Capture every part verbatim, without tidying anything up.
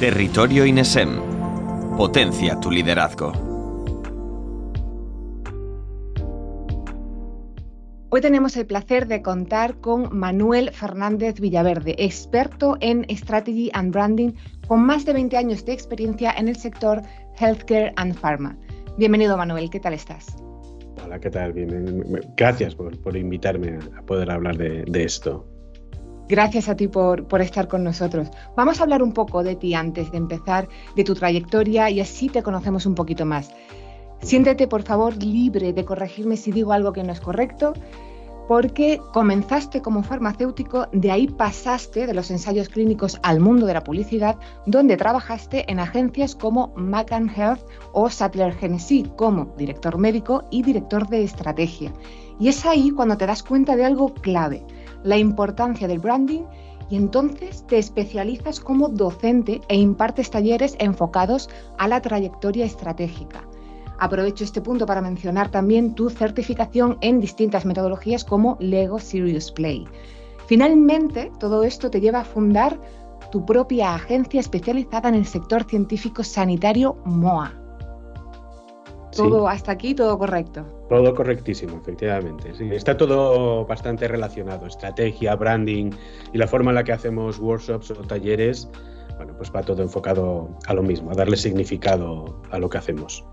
Territorio Inesem. Potencia tu liderazgo. Hoy tenemos el placer de contar con Manuel Fernández Villaverde, experto en Strategy and Branding con más de veinte años de experiencia en el sector Healthcare and Pharma. Bienvenido, Manuel, ¿qué tal estás? Hola, ¿qué tal? Bien, gracias por, por invitarme a poder hablar de, de esto. Gracias a ti por, por estar con nosotros. Vamos a hablar un poco de ti antes de empezar, de tu trayectoria, y así te conocemos un poquito más. Siéntete, por favor, libre de corregirme si digo algo que no es correcto, porque comenzaste como farmacéutico, de ahí pasaste de los ensayos clínicos al mundo de la publicidad, donde trabajaste en agencias como McCann Health o Sattler Genese como director médico y director de estrategia. Y es ahí cuando te das cuenta de algo clave: la importancia del branding, y entonces te especializas como docente e impartes talleres enfocados a la trayectoria estratégica. Aprovecho este punto para mencionar también tu certificación en distintas metodologías como Lego Serious Play. Finalmente, todo esto te lleva a fundar tu propia agencia especializada en el sector científico sanitario M O A. ¿Todo sí. hasta aquí? ¿Todo correcto? Todo correctísimo, efectivamente. Sí, está todo bastante relacionado. Estrategia, branding y la forma en la que hacemos workshops o talleres, bueno, pues va todo enfocado a lo mismo, a darle significado a lo que hacemos.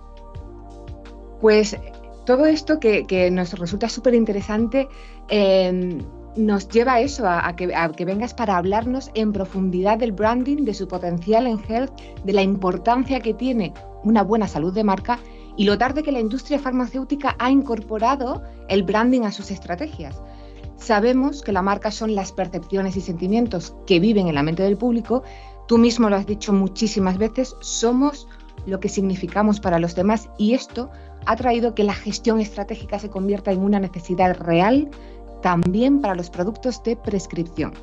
Pues todo esto que, que nos resulta súper interesante eh, nos lleva a eso, a, a, que, a que vengas para hablarnos en profundidad del branding, de su potencial en health, de la importancia que tiene una buena salud de marca y lo tarde que la industria farmacéutica ha incorporado el branding a sus estrategias. Sabemos que la marca son las percepciones y sentimientos que viven en la mente del público. Tú mismo lo has dicho muchísimas veces, somos lo que significamos para los demás, y esto ha traído que la gestión estratégica se convierta en una necesidad real también para los productos de prescripción.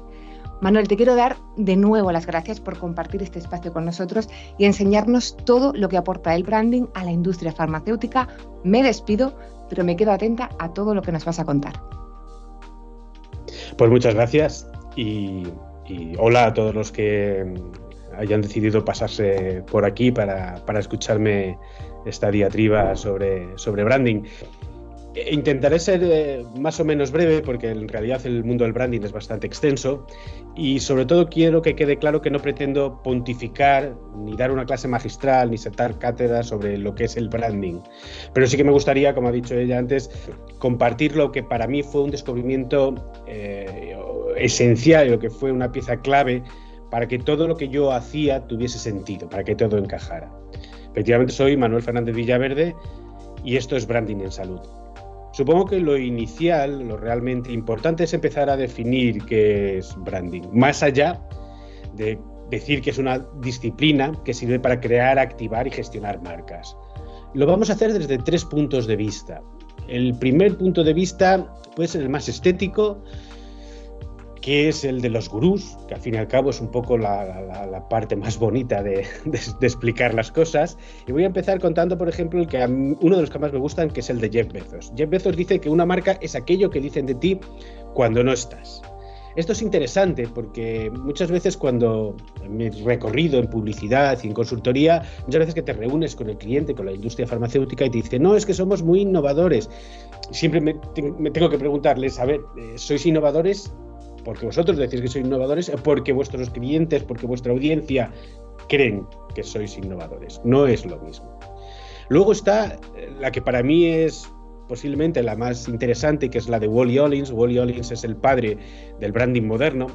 Manuel, te quiero dar de nuevo las gracias por compartir este espacio con nosotros y enseñarnos todo lo que aporta el branding a la industria farmacéutica. Me despido, pero me quedo atenta a todo lo que nos vas a contar. Pues muchas gracias y, y hola a todos los que hayan decidido pasarse por aquí para, para escucharme esta diatriba sobre, sobre branding. Intentaré ser eh, más o menos breve, porque en realidad el mundo del branding es bastante extenso, y sobre todo quiero que quede claro que no pretendo pontificar ni dar una clase magistral ni sentar cátedras sobre lo que es el branding, pero sí que me gustaría, como ha dicho ella antes, compartir lo que para mí fue un descubrimiento eh, esencial, lo que fue una pieza clave para que todo lo que yo hacía tuviese sentido, para que todo encajara. Efectivamente, soy Manuel Fernández Villaverde y esto es Branding en Salud. Supongo que lo inicial, lo realmente importante, es empezar a definir qué es branding, más allá de decir que es una disciplina que sirve para crear, activar y gestionar marcas. Lo vamos a hacer desde tres puntos de vista. El primer punto de vista puede ser el más estético, que es el de los gurús, que al fin y al cabo es un poco la, la, la parte más bonita de, de, de explicar las cosas. Y voy a empezar contando, por ejemplo, el que a mí, uno de los que más me gustan, que es el de Jeff Bezos. Jeff Bezos dice que una marca es aquello que dicen de ti cuando no estás. Esto es interesante porque muchas veces, cuando en mi recorrido en publicidad y en consultoría, muchas veces que te reúnes con el cliente, con la industria farmacéutica, y te dicen, no, es que somos muy innovadores. Siempre me, te, me tengo que preguntarles, a ver, ¿sois innovadores porque vosotros decís que sois innovadores, porque vuestros clientes, porque vuestra audiencia creen que sois innovadores? No es lo mismo. Luego está la que para mí es posiblemente la más interesante, que es la de Wally Olins. Wally Olins es el padre del branding moderno,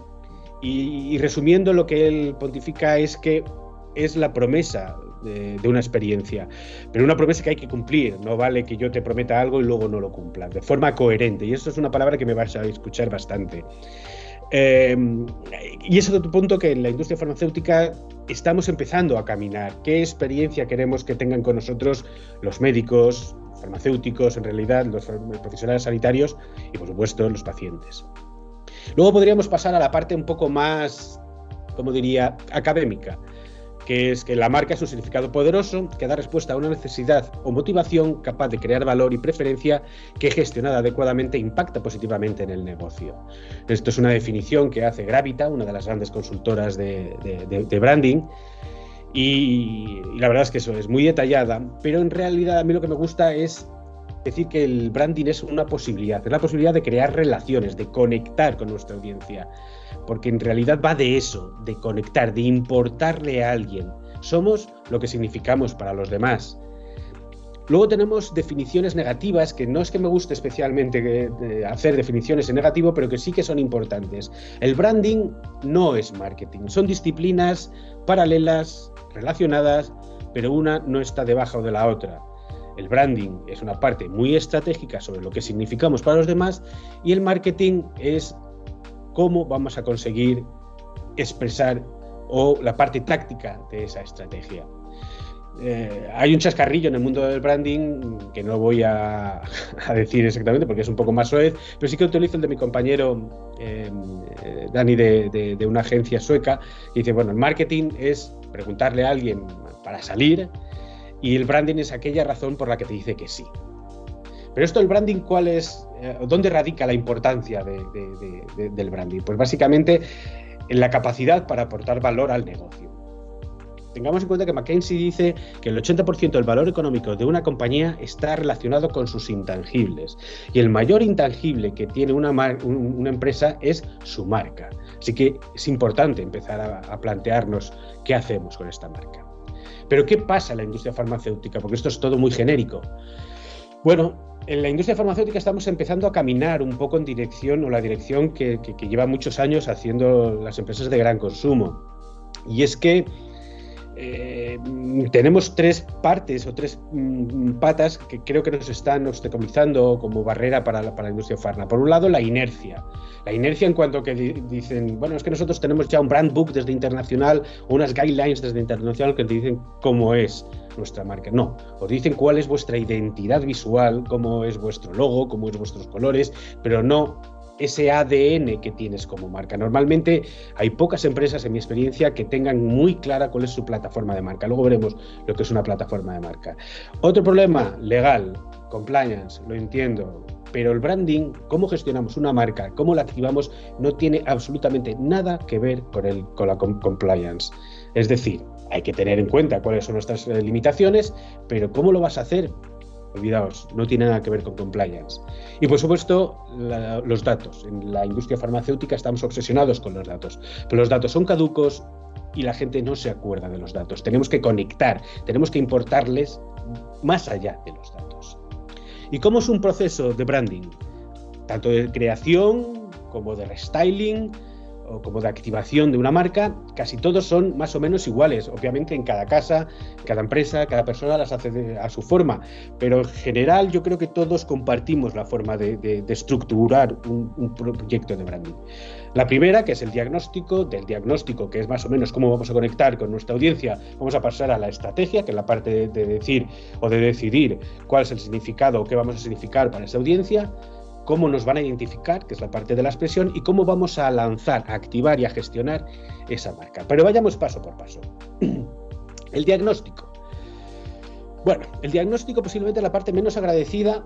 y, y resumiendo, lo que él pontifica es que es la promesa de, de una experiencia, pero una promesa que hay que cumplir. No vale que yo te prometa algo y luego no lo cumpla, de forma coherente, y eso es una palabra que me vas a escuchar bastante. Eh, y es otro punto que en la industria farmacéutica estamos empezando a caminar. ¿Qué experiencia queremos que tengan con nosotros los médicos, farmacéuticos, en realidad los profesionales sanitarios y, por supuesto, los pacientes? Luego podríamos pasar a la parte un poco más, como diría, académica, que es que la marca es un significado poderoso que da respuesta a una necesidad o motivación capaz de crear valor y preferencia que, gestionada adecuadamente, impacta positivamente en el negocio. Esto es una definición que hace Gravita, una de las grandes consultoras de, de, de, de branding, Y, y la verdad es que eso es muy detallada, pero en realidad a mí lo que me gusta es decir que el branding es una posibilidad, es la posibilidad de crear relaciones, de conectar con nuestra audiencia, porque en realidad va de eso, de conectar, de importarle a alguien. Somos lo que significamos para los demás. Luego tenemos definiciones negativas, que no es que me guste especialmente hacer definiciones en negativo, pero que sí que son importantes. El branding no es marketing, son disciplinas paralelas, relacionadas, pero una no está debajo de la otra. El branding es una parte muy estratégica sobre lo que significamos para los demás, y el marketing es cómo vamos a conseguir expresar o la parte táctica de esa estrategia. Eh, hay un chascarrillo en el mundo del branding que no voy a, a decir exactamente porque es un poco más soez, pero sí que utilizo el de mi compañero eh, Dani de, de, de una agencia sueca, que dice, bueno, el marketing es preguntarle a alguien para salir y el branding es aquella razón por la que te dice que sí. Pero esto, el branding, ¿cuál es? Eh, ¿Dónde radica la importancia de, de, de, de, del branding? Pues básicamente en la capacidad para aportar valor al negocio. Tengamos en cuenta que McKinsey dice que el ochenta por ciento del valor económico de una compañía está relacionado con sus intangibles. Y el mayor intangible que tiene una, mar- una empresa es su marca. Así que es importante empezar a, a plantearnos qué hacemos con esta marca. Pero ¿qué pasa en la industria farmacéutica? Porque esto es todo muy genérico. Bueno, en la industria farmacéutica estamos empezando a caminar un poco en dirección o la dirección que, que, que lleva muchos años haciendo las empresas de gran consumo. Y es que Eh, tenemos tres partes o tres mm, patas que creo que nos están obstaculizando como barrera para la, para la industria farma. Por un lado, la inercia. La inercia en cuanto que di- dicen, bueno, es que nosotros tenemos ya un brand book desde internacional, unas guidelines desde internacional que te dicen cómo es nuestra marca. No, os dicen cuál es vuestra identidad visual, cómo es vuestro logo, cómo es vuestros colores, pero no ese A D N que tienes como marca. Normalmente hay pocas empresas, en mi experiencia, que tengan muy clara cuál es su plataforma de marca. Luego veremos lo que es una plataforma de marca. Otro problema legal, compliance, lo entiendo, pero el branding, cómo gestionamos una marca, cómo la activamos, no tiene absolutamente nada que ver con, el, con la com- compliance. Es decir, hay que tener en cuenta cuáles son nuestras eh, limitaciones, pero ¿cómo lo vas a hacer? Olvidaos, no tiene nada que ver con compliance. Y por supuesto, la, los datos. En la industria farmacéutica estamos obsesionados con los datos, pero los datos son caducos y la gente no se acuerda de los datos. Tenemos que conectar, tenemos que importarles más allá de los datos. ¿Y cómo es un proceso de branding? Tanto de creación como de restyling, o como de activación de una marca, casi todos son más o menos iguales. Obviamente en cada casa, cada empresa, cada persona las hace de, a su forma, pero en general yo creo que todos compartimos la forma de, de, de estructurar un, un proyecto de branding. La primera, que es el diagnóstico, del diagnóstico, que es más o menos cómo vamos a conectar con nuestra audiencia, vamos a pasar a la estrategia, que es la parte de, de decir o de decidir cuál es el significado o qué vamos a significar para esa audiencia, cómo nos van a identificar, que es la parte de la expresión, y cómo vamos a lanzar, a activar y a gestionar esa marca. Pero vayamos paso por paso. El diagnóstico. Bueno, el diagnóstico posiblemente es la parte menos agradecida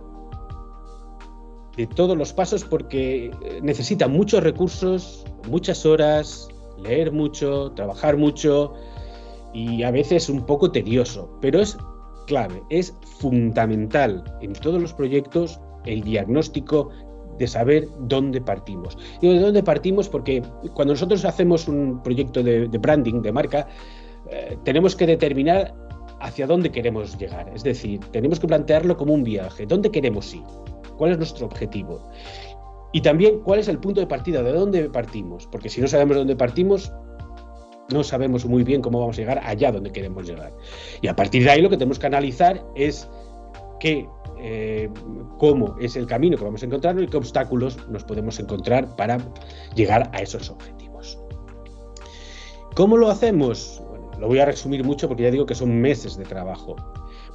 de todos los pasos porque necesita muchos recursos, muchas horas, leer mucho, trabajar mucho y a veces un poco tedioso, pero es clave, es fundamental en todos los proyectos el diagnóstico de saber dónde partimos. Digo, ¿de dónde partimos? Porque cuando nosotros hacemos un proyecto de, de branding, de marca, eh, tenemos que determinar hacia dónde queremos llegar. Es decir, tenemos que plantearlo como un viaje. ¿Dónde queremos ir? ¿Cuál es nuestro objetivo? Y también, ¿cuál es el punto de partida? ¿De dónde partimos? Porque si no sabemos dónde partimos, no sabemos muy bien cómo vamos a llegar allá donde queremos llegar. Y a partir de ahí lo que tenemos que analizar es qué Eh, cómo es el camino que vamos a encontrarnos y qué obstáculos nos podemos encontrar para llegar a esos objetivos. ¿Cómo lo hacemos? Bueno, lo voy a resumir mucho porque ya digo que son meses de trabajo.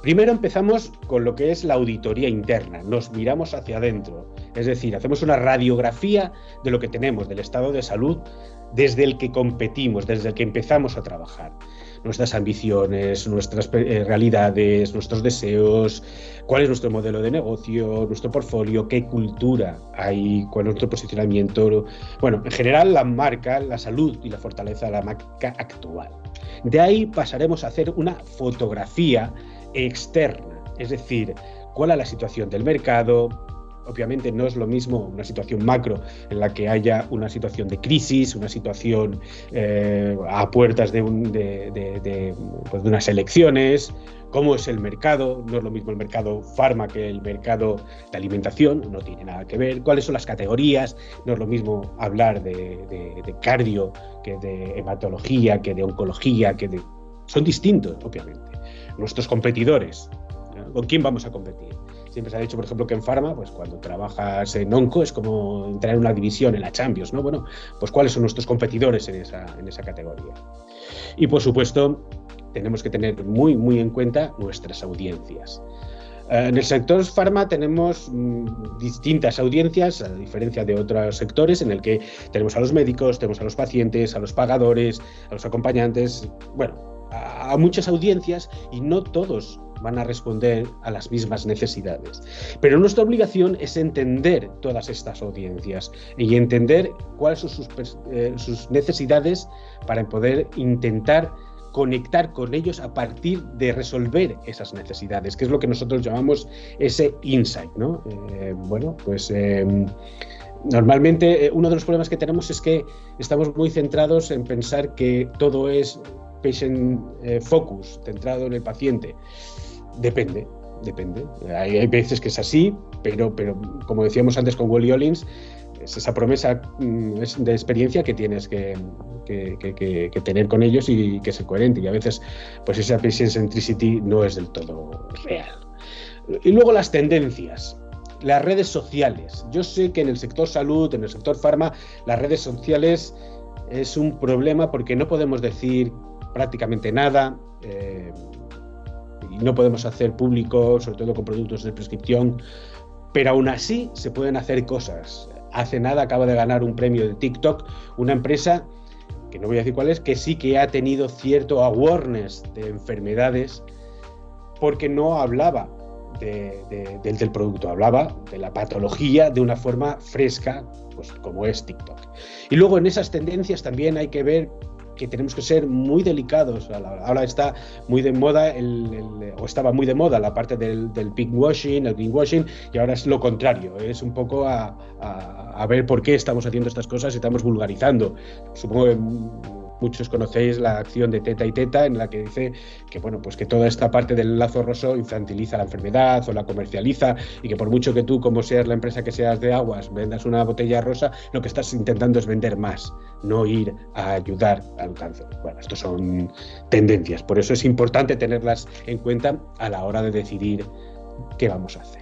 Primero empezamos con lo que es la auditoría interna, nos miramos hacia adentro, es decir, hacemos una radiografía de lo que tenemos, del estado de salud desde el que competimos, desde el que empezamos a trabajar. Nuestras ambiciones, nuestras realidades, nuestros deseos, cuál es nuestro modelo de negocio, nuestro portfolio, qué cultura hay, cuál es nuestro posicionamiento. Bueno, en general la marca, la salud y la fortaleza de la marca actual. De ahí pasaremos a hacer una fotografía externa, es decir, cuál es la situación del mercado. Obviamente no es lo mismo una situación macro en la que haya una situación de crisis, una situación eh, a puertas de, un, de, de, de, pues de unas elecciones, cómo es el mercado, no es lo mismo el mercado farma que el mercado de alimentación, no tiene nada que ver, cuáles son las categorías, no es lo mismo hablar de, de, de cardio que de hematología, que de oncología, que de... son distintos, obviamente. Nuestros competidores, ¿no? ¿Con quién vamos a competir? Siempre se ha dicho, por ejemplo, que en Pharma, pues cuando trabajas en Onco es como entrar en una división, en la Champions, ¿no? Bueno, pues cuáles son nuestros competidores en esa, en esa categoría. Y, por supuesto, tenemos que tener muy, muy en cuenta nuestras audiencias. En el sector Pharma tenemos distintas audiencias, a diferencia de otros sectores en el que tenemos a los médicos, tenemos a los pacientes, a los pagadores, a los acompañantes, bueno, a, a muchas audiencias y no todos van a responder a las mismas necesidades. Pero nuestra obligación es entender todas estas audiencias y entender cuáles son sus, eh, sus necesidades para poder intentar conectar con ellos a partir de resolver esas necesidades, que es lo que nosotros llamamos ese insight, ¿no? Eh, bueno, pues... Eh, normalmente eh, uno de los problemas que tenemos es que estamos muy centrados en pensar que todo es patient eh, focus, centrado en el paciente. Depende, depende. Hay, hay veces que es así, pero, pero como decíamos antes con Wally Olins, es esa promesa es de experiencia que tienes que, que, que, que tener con ellos y que sea coherente. Y a veces pues esa patient centricity no es del todo real. Y luego las tendencias. Las redes sociales. Yo sé que en el sector salud, en el sector farma, las redes sociales es un problema porque no podemos decir prácticamente nada. Eh, y no podemos hacer público, sobre todo con productos de prescripción, pero aún así se pueden hacer cosas. Hace nada acaba de ganar un premio de TikTok, una empresa, que no voy a decir cuál es, que sí que ha tenido cierto awareness de enfermedades porque no hablaba de, de, del, del producto, hablaba de la patología de una forma fresca, pues como es TikTok. Y luego en esas tendencias también hay que ver que tenemos que ser muy delicados. Ahora está muy de moda, el, el, o estaba muy de moda la parte del, del pinkwashing, el greenwashing, y ahora es lo contrario, es un poco a, a, a ver por qué estamos haciendo estas cosas y estamos vulgarizando. Supongo que muchos conocéis la acción de Teta y Teta, en la que dice que, bueno, pues que toda esta parte del lazo roso infantiliza la enfermedad o la comercializa, y que por mucho que tú, como seas la empresa que seas de aguas, vendas una botella rosa, lo que estás intentando es vender más, no ir a ayudar al cáncer. Bueno, estas son tendencias, por eso es importante tenerlas en cuenta a la hora de decidir qué vamos a hacer.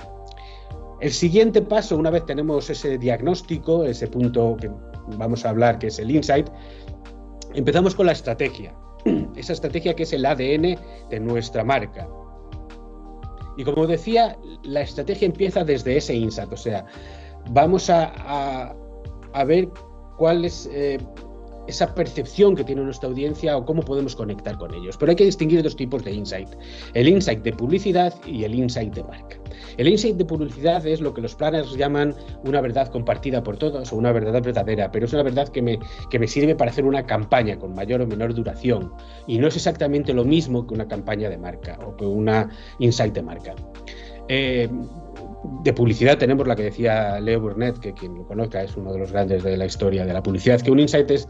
El siguiente paso, una vez tenemos ese diagnóstico, ese punto que vamos a hablar, que es el insight, empezamos con la estrategia, esa estrategia que es el A D N de nuestra marca. Y como decía, la estrategia empieza desde ese insight, o sea, vamos a, a, a ver cuál es eh, esa percepción que tiene nuestra audiencia o cómo podemos conectar con ellos. Pero hay que distinguir dos tipos de insight, el insight de publicidad y el insight de marca. El insight de publicidad es lo que los planners llaman una verdad compartida por todos o una verdad verdadera, pero es una verdad que me, que me sirve para hacer una campaña con mayor o menor duración, y no es exactamente lo mismo que una campaña de marca o que una insight de marca. Eh, De publicidad tenemos la que decía Leo Burnett, que quien lo conozca es uno de los grandes de la historia de la publicidad, que un insight es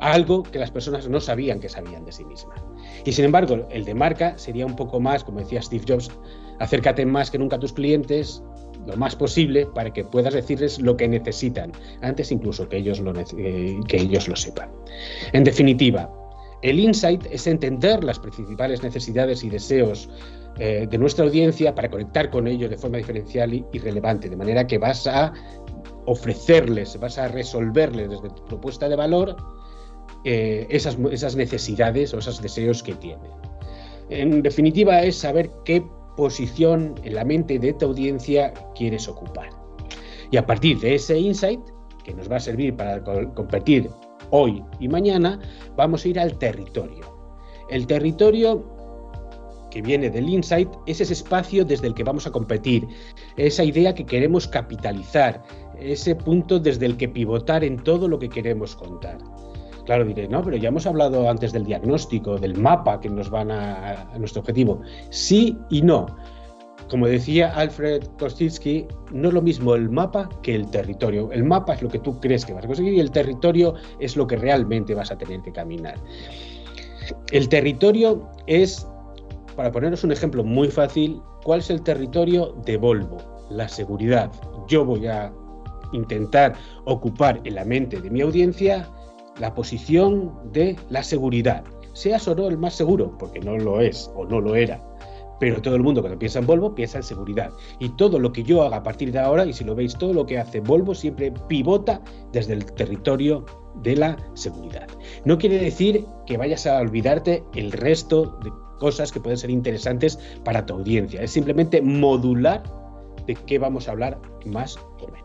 algo que las personas no sabían que sabían de sí mismas. Y sin embargo, el de marca sería un poco más, como decía Steve Jobs, acércate más que nunca a tus clientes, lo más posible, para que puedas decirles lo que necesitan, antes incluso que ellos lo, eh, que ellos lo sepan. En definitiva, el insight es entender las principales necesidades y deseos de nuestra audiencia para conectar con ellos de forma diferencial y relevante, de manera que vas a ofrecerles, vas a resolverles desde tu propuesta de valor eh, esas, esas necesidades o esos deseos que tienen. En definitiva, es saber qué posición en la mente de tu audiencia quieres ocupar. Y a partir de ese insight, que nos va a servir para competir hoy y mañana, vamos a ir al territorio. El territorio, que viene del insight, es ese espacio desde el que vamos a competir, esa idea que queremos capitalizar, ese punto desde el que pivotar en todo lo que queremos contar. Claro, diré, no, pero ya hemos hablado antes del diagnóstico, del mapa que nos van a, a nuestro objetivo. Sí y no. Como decía Alfred Kostinsky, no es lo mismo el mapa que el territorio. El mapa es lo que tú crees que vas a conseguir y el territorio es lo que realmente vas a tener que caminar. El territorio es, para poneros un ejemplo muy fácil, ¿cuál es el territorio de Volvo? La seguridad. Yo voy a intentar ocupar en la mente de mi audiencia la posición de la seguridad. Seas o no el más seguro, porque no lo es o no lo era. Pero todo el mundo cuando piensa en Volvo piensa en seguridad. Y todo lo que yo haga a partir de ahora, y si lo veis, todo lo que hace Volvo siempre pivota desde el territorio de la seguridad. No quiere decir que vayas a olvidarte el resto de cosas que pueden ser interesantes para tu audiencia. Es simplemente modular de qué vamos a hablar más o menos.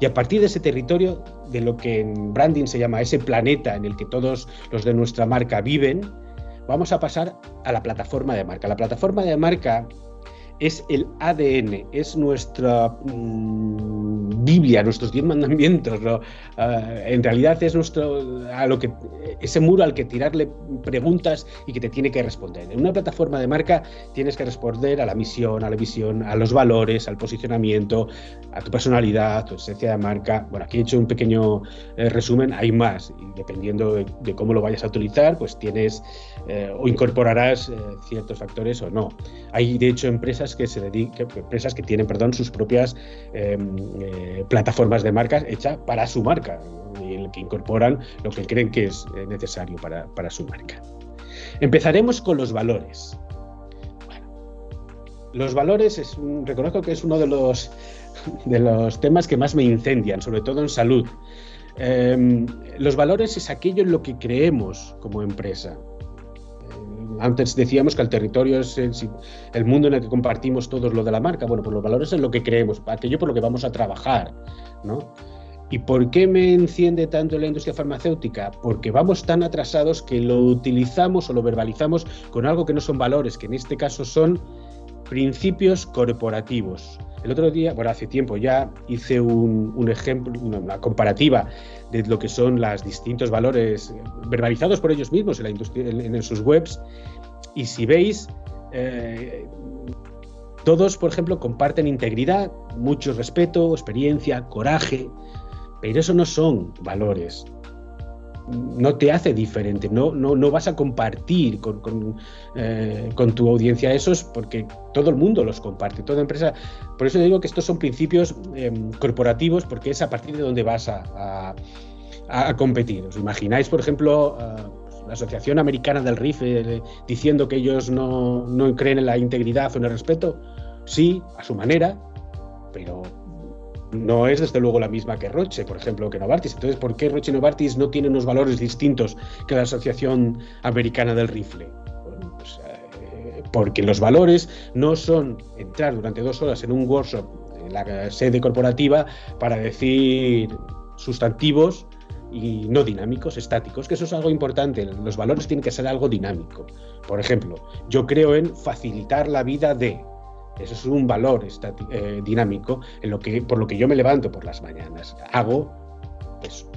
Y a partir de ese territorio, de lo que en branding se llama ese planeta en el que todos los de nuestra marca viven, vamos a pasar a la plataforma de marca. La plataforma de marca es el A D N, es nuestra mmm, Biblia, nuestros diez mandamientos, ¿no? Uh, en realidad es nuestro, a lo que, ese muro al que tirarle preguntas y que te tiene que responder. En una plataforma de marca tienes que responder a la misión, a la visión, a los valores, al posicionamiento, a tu personalidad, a tu esencia de marca. Bueno, aquí he hecho un pequeño eh, resumen, hay más, y dependiendo de, de cómo lo vayas a utilizar, pues tienes eh, o incorporarás eh, ciertos factores o no. Hay, de hecho, empresas que se dedican, empresas que tienen, perdón, sus propias eh, eh, plataformas de marcas hechas para su marca, en el que incorporan lo que creen que es necesario para, para su marca. Empezaremos con los valores. Bueno, los valores, es un, reconozco que es uno de los, de los temas que más me incendian, sobre todo en salud. Eh, los valores es aquello en lo que creemos como empresa. Antes decíamos que el territorio es el, el mundo en el que compartimos todos lo de la marca. Bueno, pues los valores es lo que creemos, aquello por lo que vamos a trabajar, ¿no? ¿Y por qué me enciende tanto la industria farmacéutica? Porque vamos tan atrasados que lo utilizamos o lo verbalizamos con algo que no son valores, que en este caso son principios corporativos. El otro día, bueno, hace tiempo ya hice un, un ejemplo, una comparativa de lo que son los distintos valores verbalizados por ellos mismos en la industria, en, en sus webs. Y si veis, eh, todos, por ejemplo, comparten integridad, mucho respeto, experiencia, coraje, pero eso no son valores. No te hace diferente, no, no, no vas a compartir con, con, eh, con tu audiencia esos porque todo el mundo los comparte, toda empresa. Por eso digo que estos son principios eh, corporativos porque es a partir de donde vas a, a, a competir. ¿Os imagináis, por ejemplo, uh, la Asociación Americana del R I F eh, diciendo que ellos no, no creen en la integridad o en el respeto? Sí, a su manera, pero no es desde luego la misma que Roche, por ejemplo, que Novartis. Entonces, ¿por qué Roche y Novartis no tienen unos valores distintos que la Asociación Americana del Rifle? Bueno, pues, eh, porque los valores no son entrar durante dos horas en un workshop en la sede corporativa para decir sustantivos y no dinámicos, estáticos, que eso es algo importante. Los valores tienen que ser algo dinámico. Por ejemplo, yo creo en facilitar la vida de... Eso es un valor estático, eh, dinámico, en lo que, por lo que yo me levanto por las mañanas. Hago eso.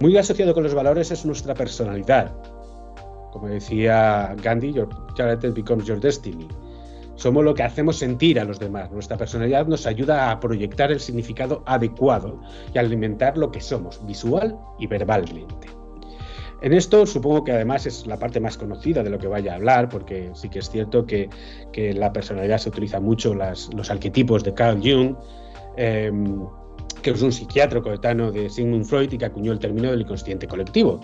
Muy asociado con los valores es nuestra personalidad. Como decía Gandhi, your character becomes your destiny. Somos lo que hacemos sentir a los demás. Nuestra personalidad nos ayuda a proyectar el significado adecuado y a alimentar lo que somos, visual y verbalmente. En esto supongo que además es la parte más conocida de lo que vaya a hablar, porque sí que es cierto que, que la personalidad se utiliza mucho, las, los arquetipos de Carl Jung, eh, que es un psiquiatra coetáneo de Sigmund Freud y que acuñó el término del inconsciente colectivo,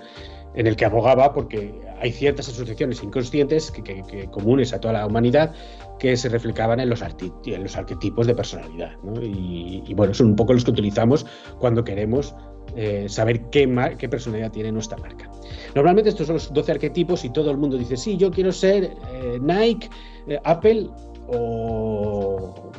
en el que abogaba porque hay ciertas asociaciones inconscientes que, que, que comunes a toda la humanidad que se reflejaban en los, arti- en los arquetipos de personalidad, ¿no? Y, y bueno, son un poco los que utilizamos cuando queremos Eh, saber qué, mar- qué personalidad tiene nuestra marca. Normalmente estos son los doce arquetipos y todo el mundo dice, sí, yo quiero ser eh, Nike, eh, Apple o...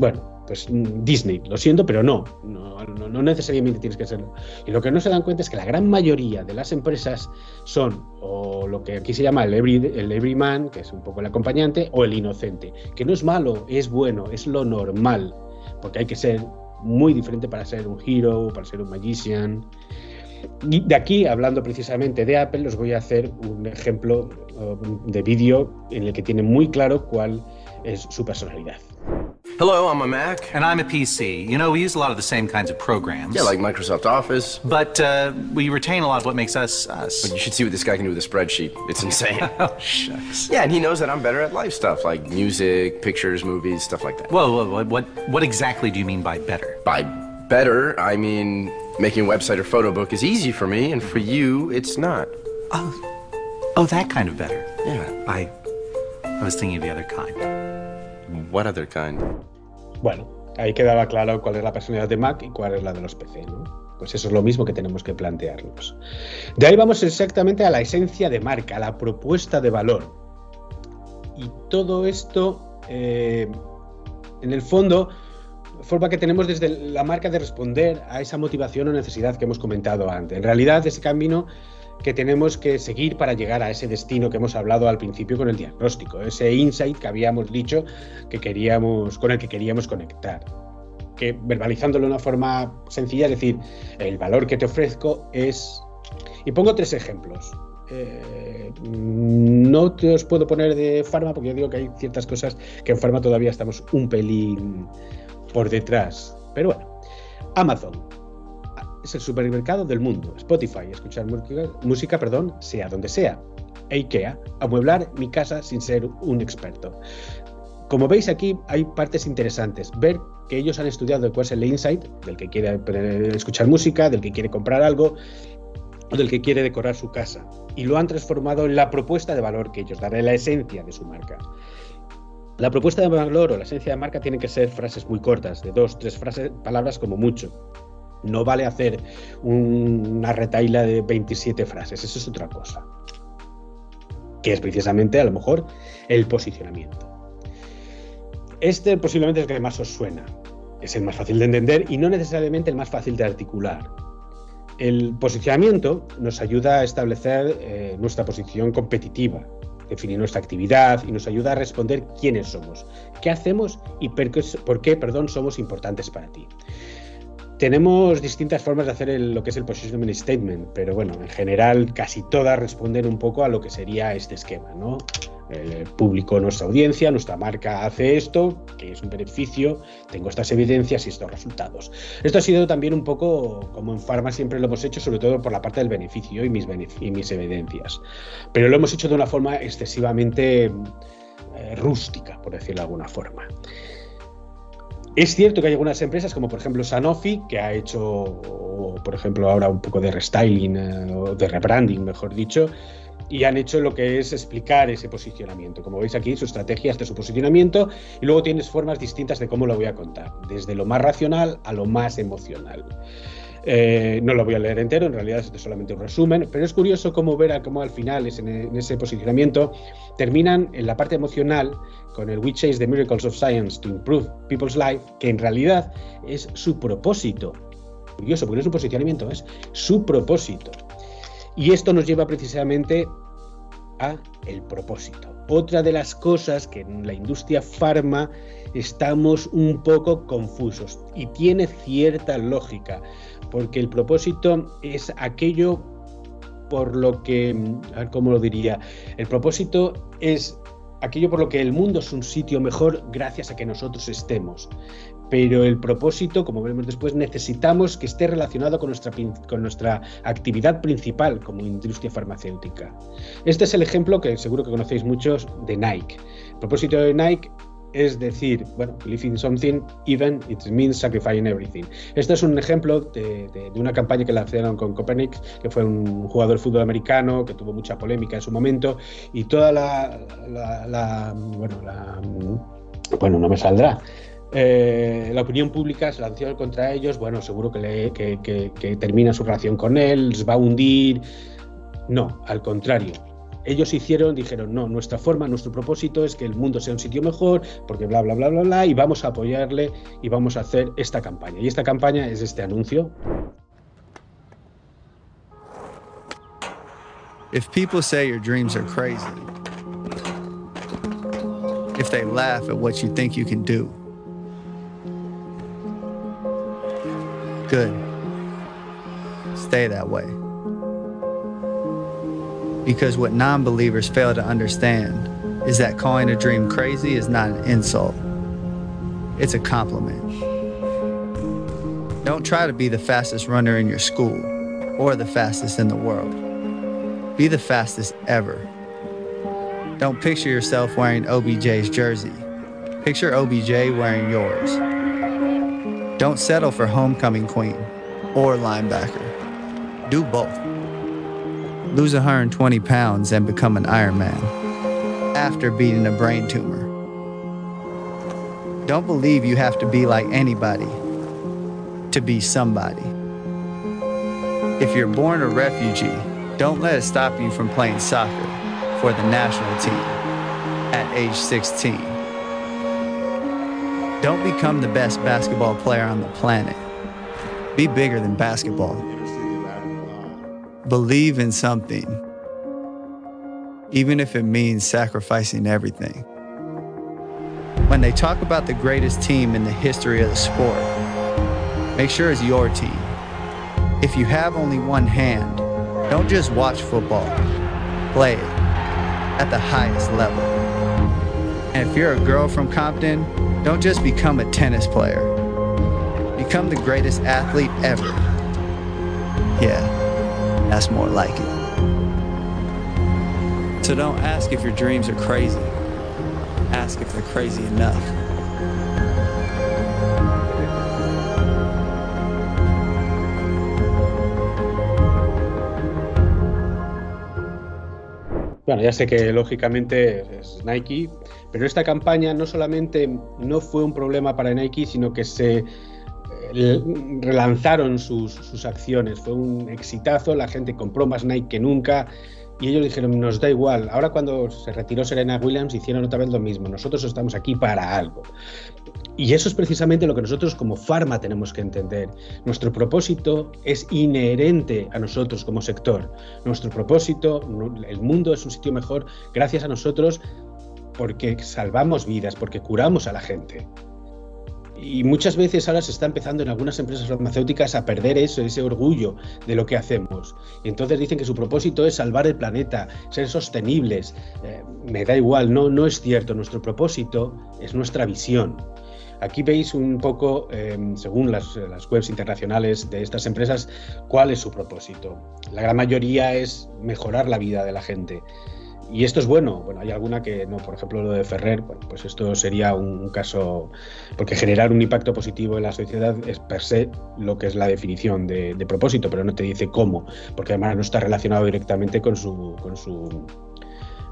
bueno, pues Disney, lo siento, pero no, no, no, no necesariamente tienes que serlo. Y lo que no se dan cuenta es que la gran mayoría de las empresas son o lo que aquí se llama el, every, el everyman, que es un poco el acompañante, o el inocente, que no es malo, es bueno, es lo normal, porque hay que ser muy diferente para ser un hero, para ser un magician. Y de aquí, hablando precisamente de Apple, os voy a hacer un ejemplo de vídeo en el que tiene muy claro cuál es su personalidad. Hello, I'm a Mac. And I'm a P C. You know, we use a lot of the same kinds of programs. Yeah, like Microsoft Office. But uh, we retain a lot of what makes us us. But you should see what this guy can do with a spreadsheet. It's insane. Oh, shucks. Yeah, and he knows that I'm better at life stuff, like music, pictures, movies, stuff like that. Whoa, whoa, whoa. What, what exactly do you mean by better? By better, I mean making a website or photo book is easy for me, and for you, it's not. Oh, oh, that kind of better. Yeah. I, I was thinking of the other kind. What other kind? Bueno, ahí quedaba claro cuál es la personalidad de Mac y cuál es la de los P C, ¿no? Pues eso es lo mismo que tenemos que plantearnos. De ahí vamos exactamente a la esencia de marca, a la propuesta de valor. Y todo esto, eh, en el fondo, forma que tenemos desde la marca de responder a esa motivación o necesidad que hemos comentado antes. En realidad, ese camino que tenemos que seguir para llegar a ese destino que hemos hablado al principio con el diagnóstico, ese insight que habíamos dicho que queríamos, con el que queríamos conectar. Que verbalizándolo de una forma sencilla, es decir, el valor que te ofrezco es... Y pongo tres ejemplos. Eh, no te os puedo poner de farma porque yo digo que hay ciertas cosas que en farma todavía estamos un pelín por detrás. Pero bueno, Amazon. Es el supermercado del mundo. Spotify, escuchar música, música, perdón, sea donde sea. E IKEA, amueblar mi casa sin ser un experto. Como veis aquí hay partes interesantes. Ver que ellos han estudiado cuál es el insight del que quiere escuchar música, del que quiere comprar algo o del que quiere decorar su casa. Y lo han transformado en la propuesta de valor que ellos dan, en la esencia de su marca. La propuesta de valor o la esencia de marca tienen que ser frases muy cortas, de dos, tres frases, palabras como mucho. No vale hacer una retaila de veintisiete frases, eso es otra cosa. Que es precisamente, a lo mejor, el posicionamiento. Este posiblemente es el que más os suena. Es el más fácil de entender y no necesariamente el más fácil de articular. El posicionamiento nos ayuda a establecer eh, nuestra posición competitiva, definir nuestra actividad y nos ayuda a responder quiénes somos, qué hacemos y per qué, por qué perdón, somos importantes para ti. Tenemos distintas formas de hacer el, lo que es el positioning statement, pero bueno, en general casi todas responden un poco a lo que sería este esquema, ¿no? El público, nuestra audiencia, nuestra marca hace esto, que es un beneficio, tengo estas evidencias y estos resultados. Esto ha sido también un poco, como en Pharma siempre lo hemos hecho, sobre todo por la parte del beneficio y mis, benefic- y mis evidencias. Pero lo hemos hecho de una forma excesivamente eh, rústica, por decirlo de alguna forma. Es cierto que hay algunas empresas, como por ejemplo Sanofi, que ha hecho, por ejemplo, ahora un poco de restyling, o de rebranding, mejor dicho, y han hecho lo que es explicar ese posicionamiento. Como veis aquí, su estrategia es de su posicionamiento, y luego tienes formas distintas de cómo lo voy a contar, desde lo más racional a lo más emocional. Eh, no lo voy a leer entero, en realidad es solamente un resumen, pero es curioso cómo ver cómo al final, es en, en ese posicionamiento, terminan en la parte emocional con el We Chase the Miracles of Science to Improve People's Life, que en realidad es su propósito. Curioso, porque no es un posicionamiento, es su propósito. Y esto nos lleva precisamente a el propósito. Otra de las cosas que en la industria farma estamos un poco confusos y tiene cierta lógica. Porque el propósito es aquello por lo que, a ver cómo lo diría, el propósito es aquello por lo que el mundo es un sitio mejor gracias a que nosotros estemos. Pero el propósito, como veremos después, necesitamos que esté relacionado con nuestra, con nuestra actividad principal como industria farmacéutica. Este es el ejemplo que seguro que conocéis muchos de Nike. El propósito de Nike es decir, bueno, believe in something, even it means sacrificing everything. Este es un ejemplo de, de, de una campaña que lanzaron con Copernic, que fue un jugador de fútbol americano que tuvo mucha polémica en su momento y toda la, la, la bueno, la, bueno, no me saldrá. Eh, la opinión pública se lanzó contra ellos, bueno, seguro que, le, que, que, que termina su relación con él, les va a hundir. No, al contrario. Ellos hicieron, dijeron, no, nuestra forma, nuestro propósito es que el mundo sea un sitio mejor, porque bla, bla, bla, bla, bla, y vamos a apoyarle y vamos a hacer esta campaña. Y esta campaña es este anuncio. If people say your dreams are crazy, if they laugh at what you think you can do, good. stay that way. Because what non-believers fail to understand is that calling a dream crazy is not an insult. It's a compliment. Don't try to be the fastest runner in your school or the fastest in the world. Be the fastest ever. Don't picture yourself wearing O B J's jersey. Picture O B J wearing yours. Don't settle for homecoming queen or linebacker. Do both. Lose one hundred twenty pounds and become an Ironman after beating a brain tumor. Don't believe you have to be like anybody to be somebody. If you're born a refugee, don't let it stop you from playing soccer for the national team at age sixteen. Don't become the best basketball player on the planet. Be bigger than basketball. Believe in something, even if it means sacrificing everything. When they talk about the greatest team in the history of the sport, make sure it's your team. If you have only one hand, don't just watch football. Play it at the highest level. And if you're a girl from Compton, don't just become a tennis player. Become the greatest athlete ever. Yeah, that's more like it. So don't ask if your dreams are crazy. Ask if they're crazy enough. Bueno, ya sé que lógicamente es Nike, pero esta campaña no solamente no fue un problema para Nike, sino que se relanzaron sus, sus acciones. Fue un exitazo, la gente compró más Nike que nunca y ellos dijeron, nos da igual. Ahora cuando se retiró Serena Williams hicieron otra vez lo mismo, nosotros estamos aquí para algo. Y eso es precisamente lo que nosotros como Pharma tenemos que entender. Nuestro propósito es inherente a nosotros como sector. Nuestro propósito, el mundo es un sitio mejor gracias a nosotros porque salvamos vidas, porque curamos a la gente. Y muchas veces ahora se está empezando en algunas empresas farmacéuticas a perder eso, ese orgullo de lo que hacemos. Y entonces dicen que su propósito es salvar el planeta, ser sostenibles. Eh, me da igual, no, no es cierto. Nuestro propósito es nuestra visión. Aquí veis un poco, eh, según las, las webs internacionales de estas empresas, cuál es su propósito. La gran mayoría es mejorar la vida de la gente. Y esto es bueno. Bueno, hay alguna que no, por ejemplo, lo de Ferrer, bueno, pues esto sería un caso, porque generar un impacto positivo en la sociedad es per se lo que es la definición de, de propósito, pero no te dice cómo, porque además no está relacionado directamente con su, con su,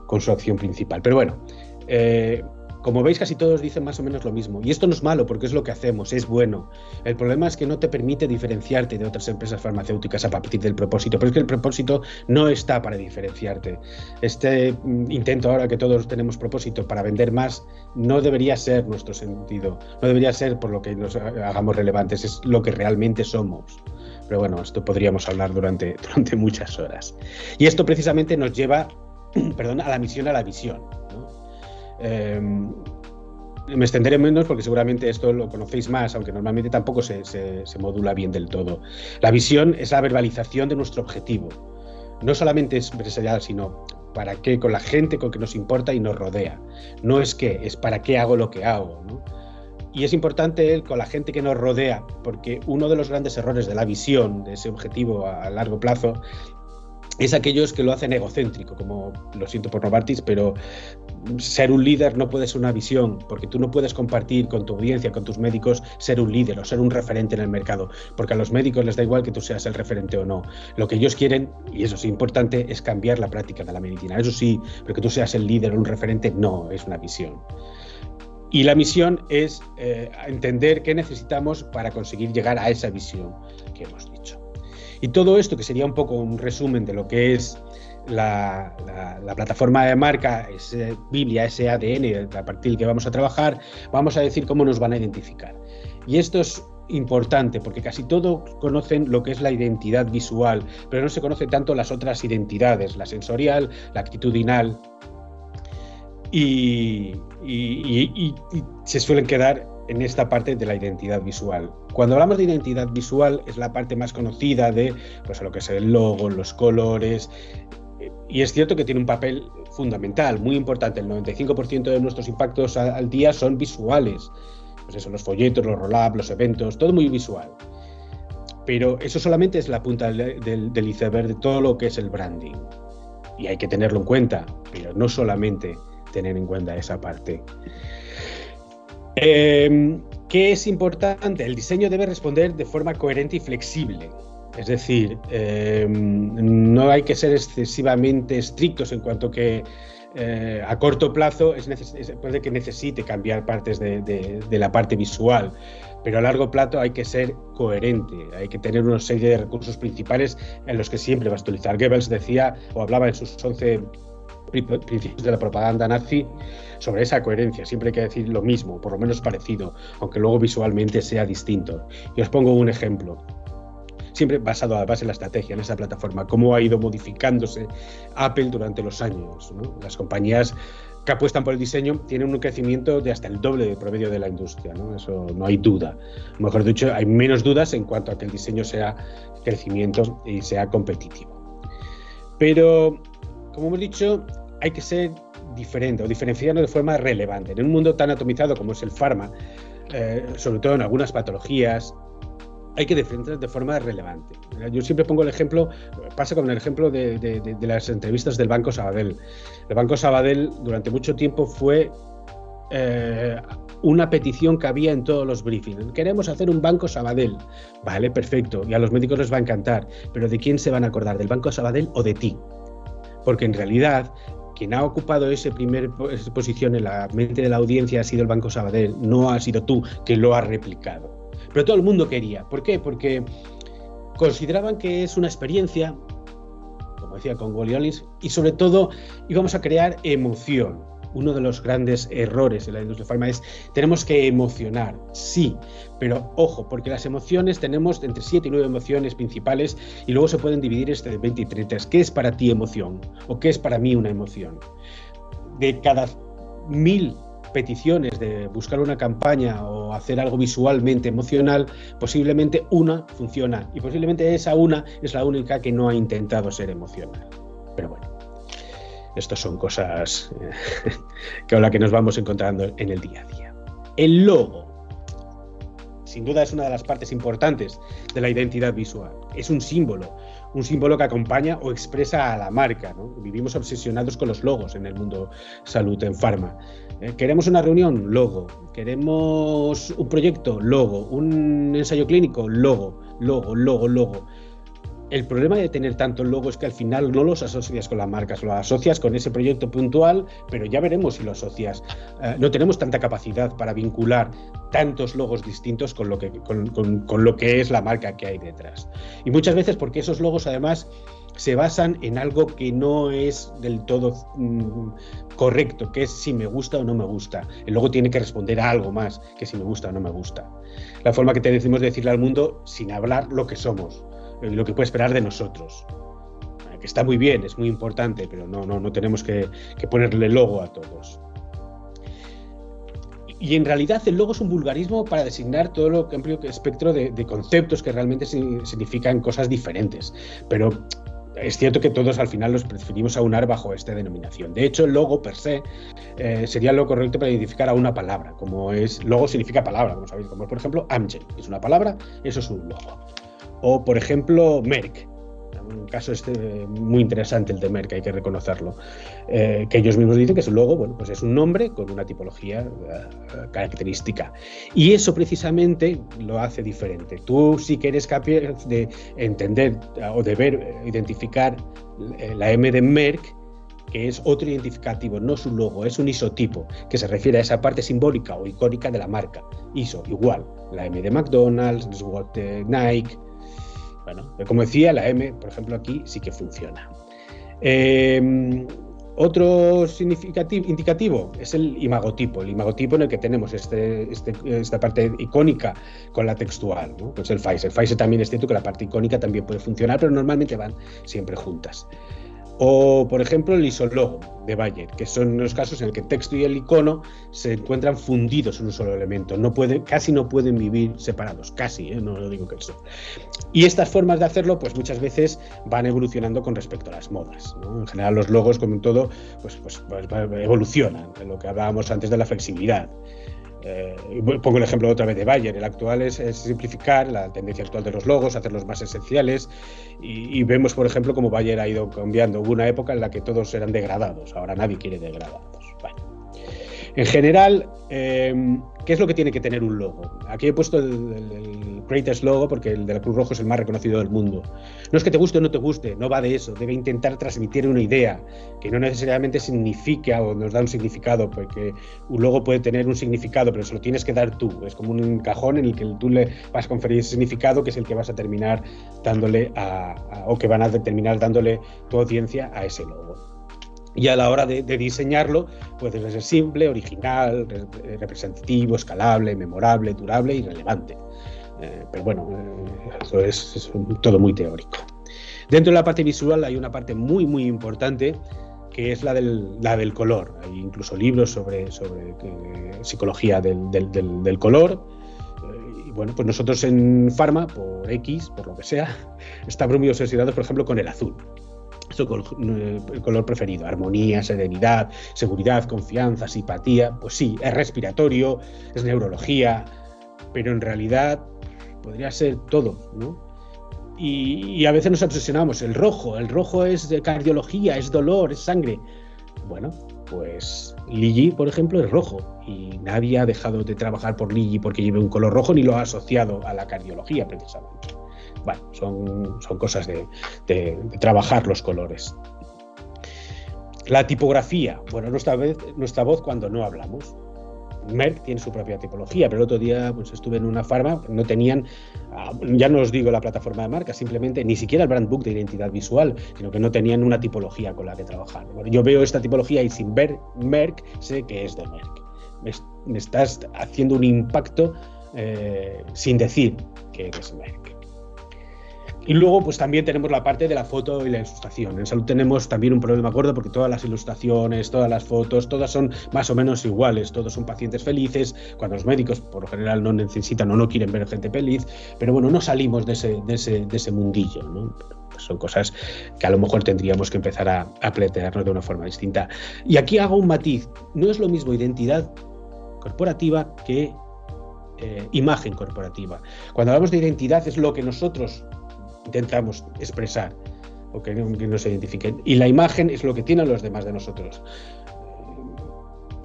con su acción principal. Pero bueno, eh, como veis, casi todos dicen más o menos lo mismo. Y esto no es malo, porque es lo que hacemos, es bueno. El problema es que no te permite diferenciarte de otras empresas farmacéuticas a partir del propósito. Pero es que el propósito no está para diferenciarte. Este intento ahora que todos tenemos propósito para vender más, no debería ser nuestro sentido. No debería ser por lo que nos hagamos relevantes, es lo que realmente somos. Pero bueno, esto podríamos hablar durante, durante muchas horas. Y esto precisamente nos lleva, perdón, a la misión, a la visión, ¿no? Eh, me extenderé menos porque seguramente esto lo conocéis más, aunque normalmente tampoco se, se, se modula bien del todo. La visión es la verbalización de nuestro objetivo. No solamente es empresarial, sino para qué, con la gente con que nos importa y nos rodea. No es qué, es para qué hago lo que hago, ¿no? Y es importante el, con la gente que nos rodea, porque uno de los grandes errores de la visión, de ese objetivo a, a largo plazo, es aquellos que lo hacen egocéntrico, como lo siento por Novartis, pero ser un líder no puede ser una visión, porque tú no puedes compartir con tu audiencia, con tus médicos, ser un líder o ser un referente en el mercado, porque a los médicos les da igual que tú seas el referente o no. Lo que ellos quieren, y eso es importante, es cambiar la práctica de la medicina. Eso sí, pero que tú seas el líder o un referente, no, es una visión. Y la misión es eh, entender qué necesitamos para conseguir llegar a esa visión que hemos dicho. Y todo esto, que sería un poco un resumen de lo que es la, la, la plataforma de marca, esa Biblia, ese A D N a partir del que vamos a trabajar, vamos a decir cómo nos van a identificar. Y esto es importante porque casi todos conocen lo que es la identidad visual, pero no se conoce tanto las otras identidades, la sensorial, la actitudinal, y, y, y, y, y se suelen quedar en esta parte de la identidad visual. Cuando hablamos de identidad visual es la parte más conocida de pues, lo que es el logo, los colores, y es cierto que tiene un papel fundamental, muy importante. El noventa y cinco por ciento de nuestros impactos al día son visuales. Pues eso, los folletos, los roll-ups, los eventos, todo muy visual. Pero eso solamente es la punta del, del iceberg de todo lo que es el branding. Y hay que tenerlo en cuenta, pero no solamente tener en cuenta esa parte. Eh, ¿Qué es importante? El diseño debe responder de forma coherente y flexible. Es decir, eh, no hay que ser excesivamente estrictos en cuanto que eh, a corto plazo es es, puede que necesite cambiar partes de, de, de la parte visual, pero a largo plazo hay que ser coherente, hay que tener una serie de recursos principales en los que siempre vas a utilizar. Goebbels decía o hablaba en sus once principios de la propaganda nazi sobre esa coherencia, siempre hay que decir lo mismo, por lo menos parecido, aunque luego visualmente sea distinto. Y os pongo un ejemplo. Siempre basado a base en la estrategia, en esa plataforma, cómo ha ido modificándose Apple durante los años, ¿no? Las compañías que apuestan por el diseño tienen un crecimiento de hasta el doble del promedio de la industria, ¿no? Eso no hay duda. Mejor dicho, hay menos dudas en cuanto a que el diseño sea crecimiento y sea competitivo. Pero, como hemos dicho, hay que ser diferente o diferenciarnos de forma relevante. En un mundo tan atomizado como es el pharma, eh, sobre todo en algunas patologías, hay que defenderse de forma relevante. Yo siempre pongo el ejemplo, pasa con el ejemplo de, de, de, de las entrevistas del Banco Sabadell. El Banco Sabadell durante mucho tiempo fue eh, una petición que había en todos los briefings. Queremos hacer un Banco Sabadell. Vale, perfecto, y a los médicos les va a encantar, pero ¿de quién se van a acordar? ¿Del Banco Sabadell o de ti? Porque en realidad quien ha ocupado ese primer esa posición en la mente de la audiencia ha sido el Banco Sabadell, no ha sido tú que lo has replicado. Pero todo el mundo quería. ¿Por qué? Porque consideraban que es una experiencia, como decía con Wally Olins, y sobre todo íbamos a crear emoción. Uno de los grandes errores en la industria farma es tenemos que emocionar, sí, pero ojo, porque las emociones tenemos entre siete y nueve emociones principales y luego se pueden dividir entre veinte y treinta. ¿Qué es para ti emoción? ¿O qué es para mí una emoción? De cada mil peticiones de buscar una campaña o hacer algo visualmente emocional, posiblemente una funciona y posiblemente esa una es la única que no ha intentado ser emocional. Pero bueno, estas son cosas con las que nos vamos encontrando en el día a día. El logo, sin duda, es una de las partes importantes de la identidad visual. Es un símbolo, un símbolo que acompaña o expresa a la marca, ¿no? Vivimos obsesionados con los logos en el mundo salud, en farma. ¿Queremos una reunión? Logo. ¿Queremos un proyecto? Logo. ¿Un ensayo clínico? Logo, logo, logo, logo. El problema de tener tantos logos es que al final no los asocias con las marcas, los asocias con ese proyecto puntual, pero ya veremos si lo asocias. Eh, no tenemos tanta capacidad para vincular tantos logos distintos con lo que, con, con, con lo que es la marca que hay detrás. Y muchas veces porque esos logos además se basan en algo que no es del todo mm, correcto, que es si me gusta o no me gusta. El logo tiene que responder a algo más que si me gusta o no me gusta. La forma que tenemos de decirle al mundo sin hablar lo que somos y lo que puede esperar de nosotros. Que está muy bien, es muy importante, pero no, no, no tenemos que, que ponerle logo a todos. Y en realidad el logo es un vulgarismo para designar todo lo amplio espectro de, de conceptos que realmente significan cosas diferentes. Pero es cierto que todos al final los preferimos aunar bajo esta denominación. De hecho, el logo per se eh, sería lo correcto para identificar a una palabra, como es logo significa palabra, como sabéis, como por ejemplo Amgen, es una palabra, eso es un logo. O, por ejemplo, Merck, un caso este muy interesante el de Merck, hay que reconocerlo, eh, que ellos mismos dicen que su logo, bueno, pues es un nombre con una tipología uh, característica. Y eso precisamente lo hace diferente. Tú sí que eres capaz de entender o de ver, identificar la M de Merck, que es otro identificativo, no su logo, es un isotipo, que se refiere a esa parte simbólica o icónica de la marca. ISO, igual, la M de McDonald's, de Nike. Bueno, como decía, la M, por ejemplo, aquí sí que funciona. Eh, otro significativo, indicativo es el imagotipo, el imagotipo en el que tenemos este, este, esta parte icónica con la textual, ¿no? Pues el Pfizer. El Pfizer también es cierto que la parte icónica también puede funcionar, pero normalmente van siempre juntas. O, por ejemplo, el isólogo de Bayer, que son los casos en el que el texto y el icono se encuentran fundidos en un solo elemento. No puede, casi no pueden vivir separados, casi, ¿eh? No lo digo que eso. Y estas formas de hacerlo, pues muchas veces van evolucionando con respecto a las modas, ¿no? En general, los logos, como en todo, pues, pues, pues evolucionan, de lo que hablábamos antes de la flexibilidad. Eh, pongo el ejemplo otra vez de Bayer. El actual es, es simplificar, la tendencia actual de los logos, hacerlos más esenciales, y, y vemos, por ejemplo, cómo Bayer ha ido cambiando. Hubo una época en la que todos eran degradados, ahora nadie quiere degradados. Vale. En general, eh, ¿qué es lo que tiene que tener un logo? Aquí he puesto el, el, el Greatest Logo porque el de la Cruz Roja es el más reconocido del mundo. No es que te guste o no te guste, no va de eso. Debe intentar transmitir una idea que no necesariamente significa o nos da un significado, porque un logo puede tener un significado, pero se lo tienes que dar tú. Es como un cajón en el que tú le vas a conferir significado, que es el que vas a terminar dándole a, a, o que van a terminar dándole tu audiencia a ese logo. Y a la hora de, de diseñarlo, pues debe ser simple, original, re, representativo, escalable, memorable, durable y relevante. Eh, pero bueno, eh, eso es, es todo muy teórico. Dentro de la parte visual hay una parte muy, muy importante, que es la del, la del color. Hay incluso libros sobre, sobre eh, psicología del, del, del, del color. Eh, y bueno, pues nosotros en Pharma, por X, por lo que sea, estamos muy obsesionados, por ejemplo, con el azul. El color preferido, armonía, serenidad, seguridad, confianza, simpatía. Pues sí, es respiratorio, es neurología, pero en realidad podría ser todo, ¿no? Y, y a veces nos obsesionamos, el rojo, el rojo es de cardiología, es dolor, es sangre. Bueno, pues Lilly, por ejemplo, es rojo, y nadie ha dejado de trabajar por Lilly porque lleve un color rojo, ni lo ha asociado a la cardiología precisamente. Bueno, son, son cosas de, de, de trabajar los colores. La tipografía. Bueno, nuestra, vez, nuestra voz cuando no hablamos. Merck tiene su propia tipología, pero el otro día pues, estuve en una farma, no tenían, ya no os digo la plataforma de marca, simplemente ni siquiera el brand book de identidad visual, sino que no tenían una tipología con la que trabajar. Bueno, yo veo esta tipología y sin ver Merck sé que es de Merck. Me, me estás haciendo un impacto eh, sin decir que eres Merck. Y luego pues también tenemos la parte de la foto y la ilustración. En salud tenemos también un problema gordo porque todas las ilustraciones, todas las fotos, todas son más o menos iguales, todos son pacientes felices, cuando los médicos por lo general no necesitan o no quieren ver gente feliz, pero bueno, no salimos de ese, de ese, de ese mundillo, ¿no? Pues son cosas que a lo mejor tendríamos que empezar a, a plantearnos de una forma distinta. Y aquí hago un matiz, no es lo mismo identidad corporativa que eh, imagen corporativa. Cuando hablamos de identidad es lo que nosotros intentamos expresar o que, que nos identifiquen, y la imagen es lo que tienen los demás de nosotros.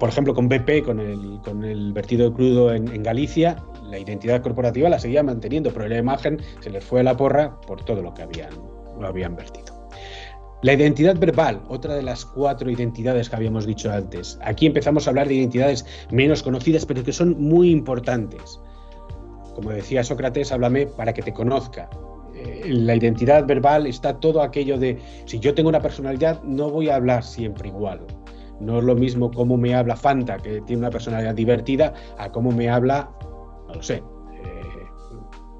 Por ejemplo, con B P, con el, con el vertido crudo en, en Galicia, la identidad corporativa la seguía manteniendo, pero la imagen se les fue a la porra por todo lo que habían, lo habían vertido. La identidad verbal, otra de las cuatro identidades que habíamos dicho antes. Aquí empezamos a hablar de identidades menos conocidas, pero que son muy importantes. Como decía Sócrates, háblame para que te conozca. La identidad verbal está todo aquello de, si yo tengo una personalidad, no voy a hablar siempre igual. No es lo mismo cómo me habla Fanta, que tiene una personalidad divertida, a cómo me habla, no lo sé, eh,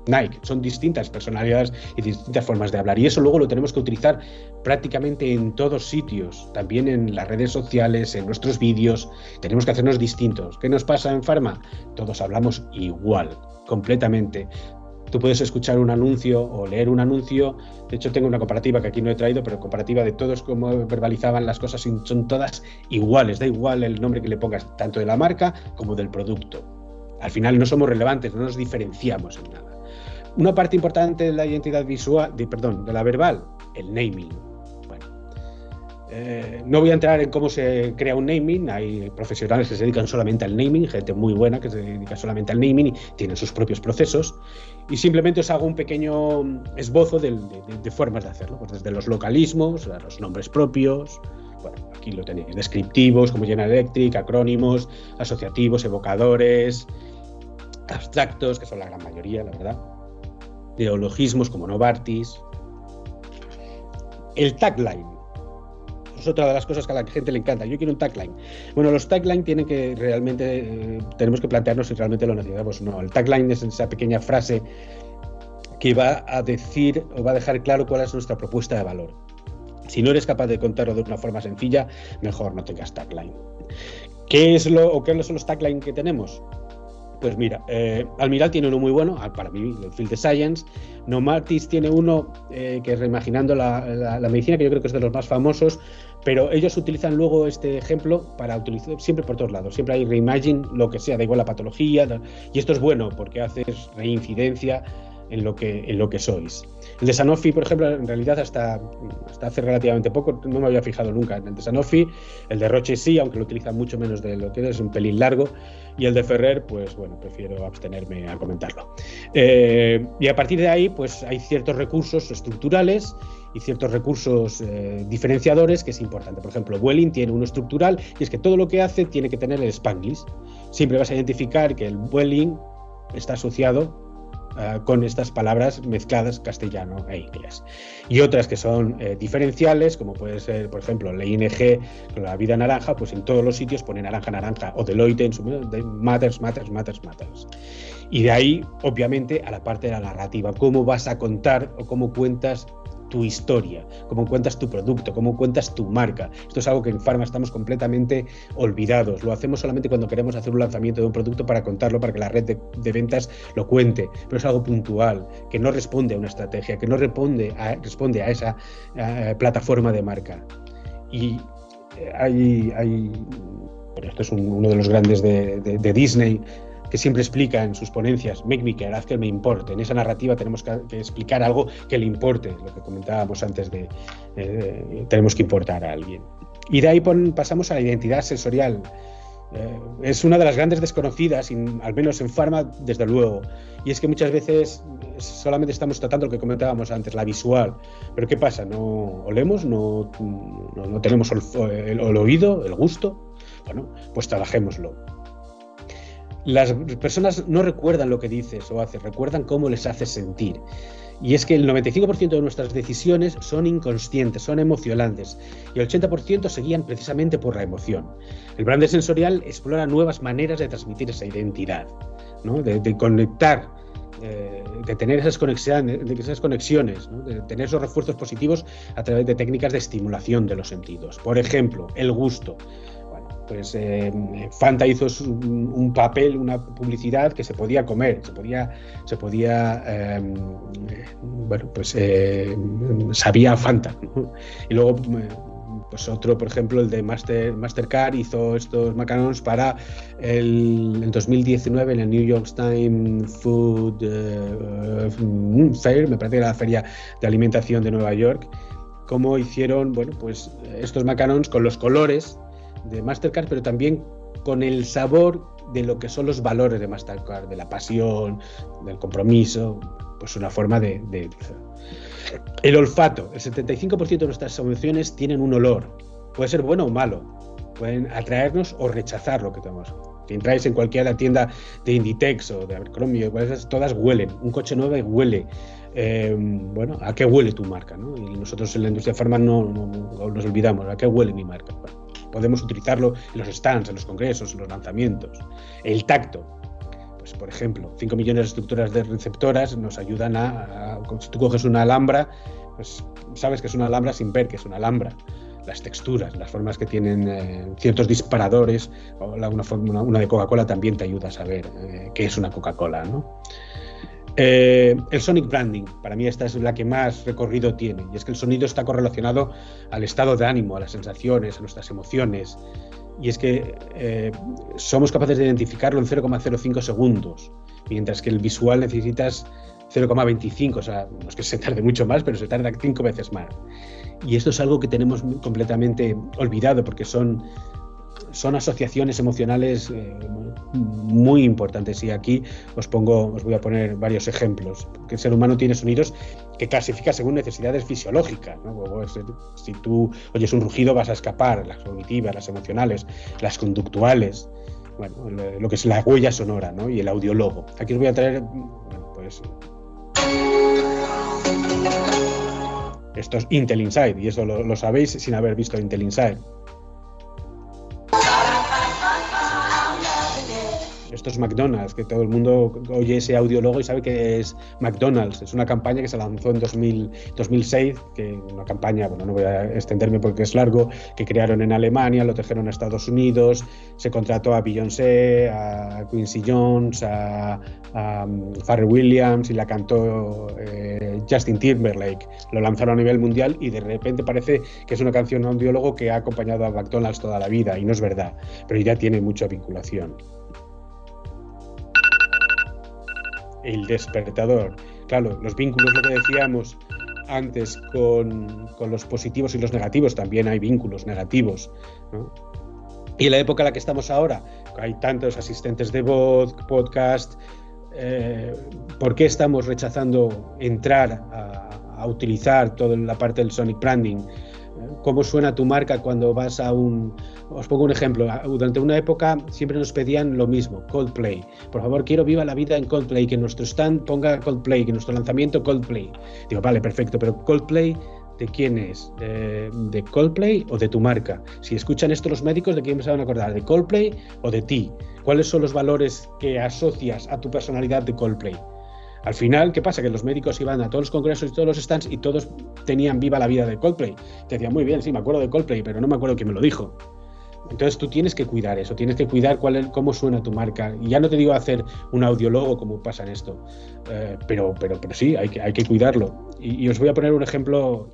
Nike. Son distintas personalidades y distintas formas de hablar. Y eso luego lo tenemos que utilizar prácticamente en todos sitios, también en las redes sociales, en nuestros vídeos. Tenemos que hacernos distintos. ¿Qué nos pasa en Pharma? Todos hablamos igual, completamente. Tú puedes escuchar un anuncio o leer un anuncio. De hecho, tengo una comparativa que aquí no he traído, pero comparativa de todos cómo verbalizaban las cosas, son todas iguales. Da igual el nombre que le pongas, tanto de la marca como del producto. Al final no somos relevantes, no nos diferenciamos en nada. Una parte importante de la identidad visual, de, perdón, de la verbal, el naming. Bueno, eh, no voy a entrar en cómo se crea un naming. Hay profesionales que se dedican solamente al naming, gente muy buena que se dedica solamente al naming y tienen sus propios procesos. Y simplemente os hago un pequeño esbozo de, de, de formas de hacerlo, pues desde los localismos, a los nombres propios, bueno, aquí lo tenéis, descriptivos como General Electric, acrónimos, asociativos, evocadores, abstractos, que son la gran mayoría, la verdad, neologismos como Novartis. El tagline es otra de las cosas que a la gente le encanta. Yo quiero un tagline. Bueno, los tagline tienen que realmente, eh, tenemos que plantearnos si realmente lo necesitamos o no. El tagline es esa pequeña frase que va a decir o va a dejar claro cuál es nuestra propuesta de valor. Si no eres capaz de contarlo de una forma sencilla, mejor no tengas tagline. ¿Qué es lo o qué son los tagline que tenemos? Pues mira, eh, Almiral tiene uno muy bueno, para mí, el Field of Science. Novartis tiene uno eh, que reimaginando la, la, la medicina, que yo creo que es de los más famosos, pero ellos utilizan luego este ejemplo para utilizar siempre por todos lados. Siempre hay reimagine, lo que sea, da igual la patología, y esto es bueno porque haces reincidencia en lo que, en lo que sois. El de Sanofi, por ejemplo, en realidad hasta, hasta hace relativamente poco, no me había fijado nunca en el de Sanofi. El de Roche sí, aunque lo utilizan mucho menos de lo que es, un pelín largo. Y el de Ferrer, pues bueno, prefiero abstenerme a comentarlo. Eh, y a partir de ahí, pues hay ciertos recursos estructurales y ciertos recursos eh, diferenciadores que es importante. Por ejemplo, Wellings tiene uno estructural y es que todo lo que hace tiene que tener el Spanglish. Siempre vas a identificar que el Wellings está asociado Uh, con estas palabras mezcladas castellano e inglés. Y otras que son eh, diferenciales, como puede ser, por ejemplo, la I N G con la vida naranja, pues en todos los sitios pone naranja, naranja, o Deloitte en su de matters, matters, matters, matters. Y de ahí, obviamente, a la parte de la narrativa, cómo vas a contar o cómo cuentas tu historia, cómo cuentas tu producto, cómo cuentas tu marca. Esto es algo que en Pharma estamos completamente olvidados. Lo hacemos solamente cuando queremos hacer un lanzamiento de un producto para contarlo, para que la red de, de ventas lo cuente. Pero es algo puntual, que no responde a una estrategia, que no responde a, responde a esa a, plataforma de marca. Y hay... hay bueno, esto es un, uno de los grandes de, de, de Disney, que siempre explica en sus ponencias, make me care, haz que me importe. En esa narrativa tenemos que, que explicar algo que le importe, lo que comentábamos antes de, eh, tenemos que importar a alguien. Y de ahí pon, pasamos a la identidad sensorial. Eh, es una de las grandes desconocidas, in, al menos en Pharma, desde luego. Y es que muchas veces solamente estamos tratando lo que comentábamos antes, la visual. Pero ¿qué pasa? ¿No olemos? ¿No, no, no tenemos el, el, el oído, el gusto? Bueno, pues trabajémoslo. Las personas no recuerdan lo que dices o haces, recuerdan cómo les haces sentir. Y es que el noventa y cinco por ciento de nuestras decisiones son inconscientes, son emocionantes, y el ochenta por ciento se guían precisamente por la emoción. El branding sensorial explora nuevas maneras de transmitir esa identidad, ¿no? de, de conectar, eh, de tener esas conexiones, de, esas conexiones ¿no? de tener esos refuerzos positivos a través de técnicas de estimulación de los sentidos. Por ejemplo, el gusto. Pues eh, Fanta hizo un, un papel, una publicidad que se podía comer, se podía, se podía, eh, bueno, pues eh, sabía Fanta, ¿no? Y luego, pues otro, por ejemplo, el de Master, Mastercard hizo estos macarons para el, el dos mil diecinueve en el New York Times Food uh, Fair, me parece que era la feria de alimentación de Nueva York, cómo hicieron, bueno, pues estos macarons con los colores de Mastercard, pero también con el sabor de lo que son los valores de Mastercard, de la pasión, del compromiso, pues una forma de... de... El olfato. El setenta y cinco por ciento de nuestras emociones tienen un olor. Puede ser bueno o malo. Pueden atraernos o rechazar lo que tomamos. Si entráis en cualquier tienda de Inditex o de Abercrombie, todas huelen. Un coche nuevo huele. Eh, bueno, ¿a qué huele tu marca? ¿No? Y nosotros en la industria farma no, no, no nos olvidamos. ¿A qué huele mi marca? Bueno, podemos utilizarlo en los stands, en los congresos, en los lanzamientos. El tacto. Pues, por ejemplo, cinco millones de estructuras de receptoras nos ayudan a, a... Si tú coges una alhambra, pues sabes que es una alhambra sin ver que es una alhambra. Las texturas, las formas que tienen eh, ciertos disparadores, o la, una, una, una de Coca-Cola también te ayuda a saber eh, qué es una Coca-Cola, ¿no? Eh, el sonic branding, para mí esta es la que más recorrido tiene, y es que el sonido está correlacionado al estado de ánimo, a las sensaciones, a nuestras emociones, y es que eh, somos capaces de identificarlo en cero coma cero cinco segundos, mientras que el visual necesitas cero coma veinticinco, o sea, no es que se tarde mucho más, pero se tarda cinco veces más. Y esto es algo que tenemos completamente olvidado, porque son... Son asociaciones emocionales eh, muy importantes, y aquí os pongo, os voy a poner varios ejemplos. Porque el ser humano tiene sonidos que clasifica según necesidades fisiológicas, ¿no? Si tú oyes un rugido vas a escapar, las cognitivas, las emocionales, las conductuales, bueno, lo que es la huella sonora, ¿no? Y el audiólogo. Aquí os voy a traer, bueno, pues... Esto es Intel Inside, y eso lo, lo sabéis sin haber visto Intel Inside. esto es McDonald's, que todo el mundo oye ese audiólogo y sabe que es McDonald's. Es una campaña que se lanzó en dos mil, dos mil seis, que una campaña, bueno, no voy a extenderme porque es largo, que crearon en Alemania, lo trajeron a Estados Unidos, se contrató a Beyoncé, a Quincy Jones, a, a Pharrell Williams, y la cantó eh, Justin Timberlake. Lo lanzaron a nivel mundial y de repente parece que es una canción audiólogo que ha acompañado a McDonald's toda la vida, y no es verdad, pero ya tiene mucha vinculación. El despertador. Claro, los vínculos, lo que decíamos antes con, con los positivos y los negativos, también hay vínculos negativos, ¿no? Y en la época en la que estamos ahora, hay tantos asistentes de voz, podcast, eh, ¿por qué estamos rechazando entrar a, a utilizar toda la parte del sonic branding? ¿Cómo suena tu marca cuando vas a un...? Os pongo un ejemplo. Durante una época siempre nos pedían lo mismo, Coldplay. Por favor, quiero Viva la Vida en Coldplay, que nuestro stand ponga Coldplay, que nuestro lanzamiento Coldplay. Digo, vale, perfecto, pero Coldplay, ¿de quién es? ¿De, de Coldplay o de tu marca? Si escuchan esto los médicos, ¿de quién se van a acordar? ¿De Coldplay o de ti? ¿Cuáles son los valores que asocias a tu personalidad de Coldplay? Al final, ¿qué pasa? Que los médicos iban a todos los congresos y todos los stands y todos tenían Viva la Vida de Coldplay. Te decían, muy bien, sí, me acuerdo de Coldplay, pero no me acuerdo quién me lo dijo. Entonces tú tienes que cuidar eso, tienes que cuidar cuál es, cómo suena tu marca. Y ya no te digo hacer un audiólogo como pasa en esto, eh, pero, pero, pero sí, hay que, hay que cuidarlo. Y, y os voy a poner un ejemplo.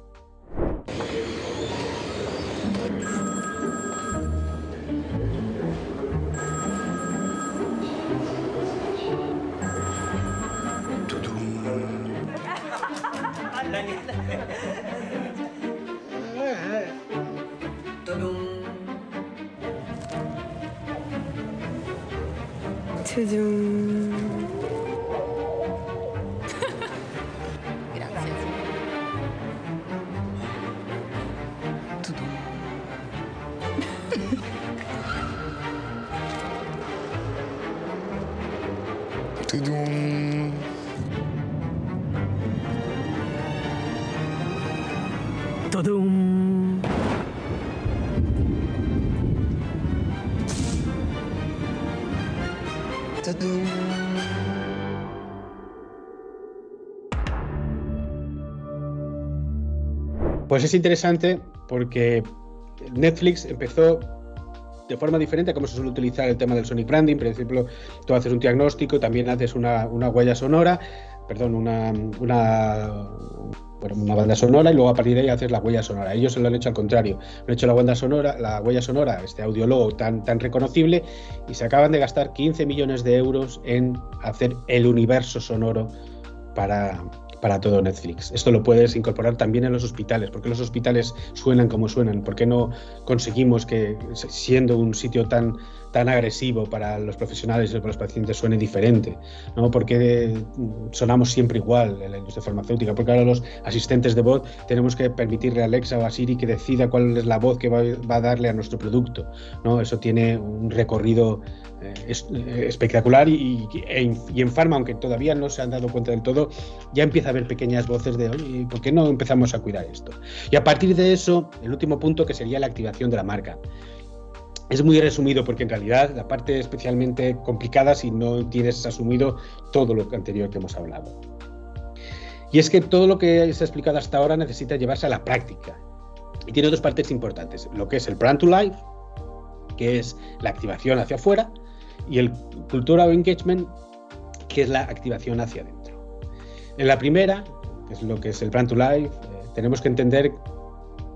Pues es interesante porque Netflix empezó de forma diferente a cómo se suele utilizar el tema del sonic branding. Por ejemplo, tú haces un diagnóstico, también haces una, una huella sonora, perdón, una, una, bueno, una banda sonora, y luego a partir de ahí haces la huella sonora. Ellos se lo han hecho al contrario, han hecho la banda sonora, la huella sonora, este audiólogo tan, tan reconocible, y se acaban de gastar quince millones de euros en hacer el universo sonoro para... para todo Netflix. Esto lo puedes incorporar también en los hospitales. ¿Por qué los hospitales suenan como suenan? ¿Por qué no conseguimos que, siendo un sitio tan, tan agresivo para los profesionales y para los pacientes, suene diferente, ¿no? ¿Por qué sonamos siempre igual en la industria farmacéutica? Porque ahora los asistentes de voz tenemos que permitirle a Alexa o a Siri que decida cuál es la voz que va, va a darle a nuestro producto, ¿no? Eso tiene un recorrido eh, es, eh, espectacular y, y, y en farma, aunque todavía no se han dado cuenta del todo, ya empieza a ver pequeñas voces de, oye, ¿por qué no empezamos a cuidar esto? Y a partir de eso, el último punto, que sería la activación de la marca. Es muy resumido porque en realidad la parte especialmente complicada si no tienes asumido todo lo anterior que hemos hablado. Y es que todo lo que se ha explicado hasta ahora necesita llevarse a la práctica. Y tiene dos partes importantes, lo que es el brand to life, que es la activación hacia afuera, y el cultural engagement, que es la activación hacia adentro. En la primera, que es lo que es el brand to life, eh, tenemos que entender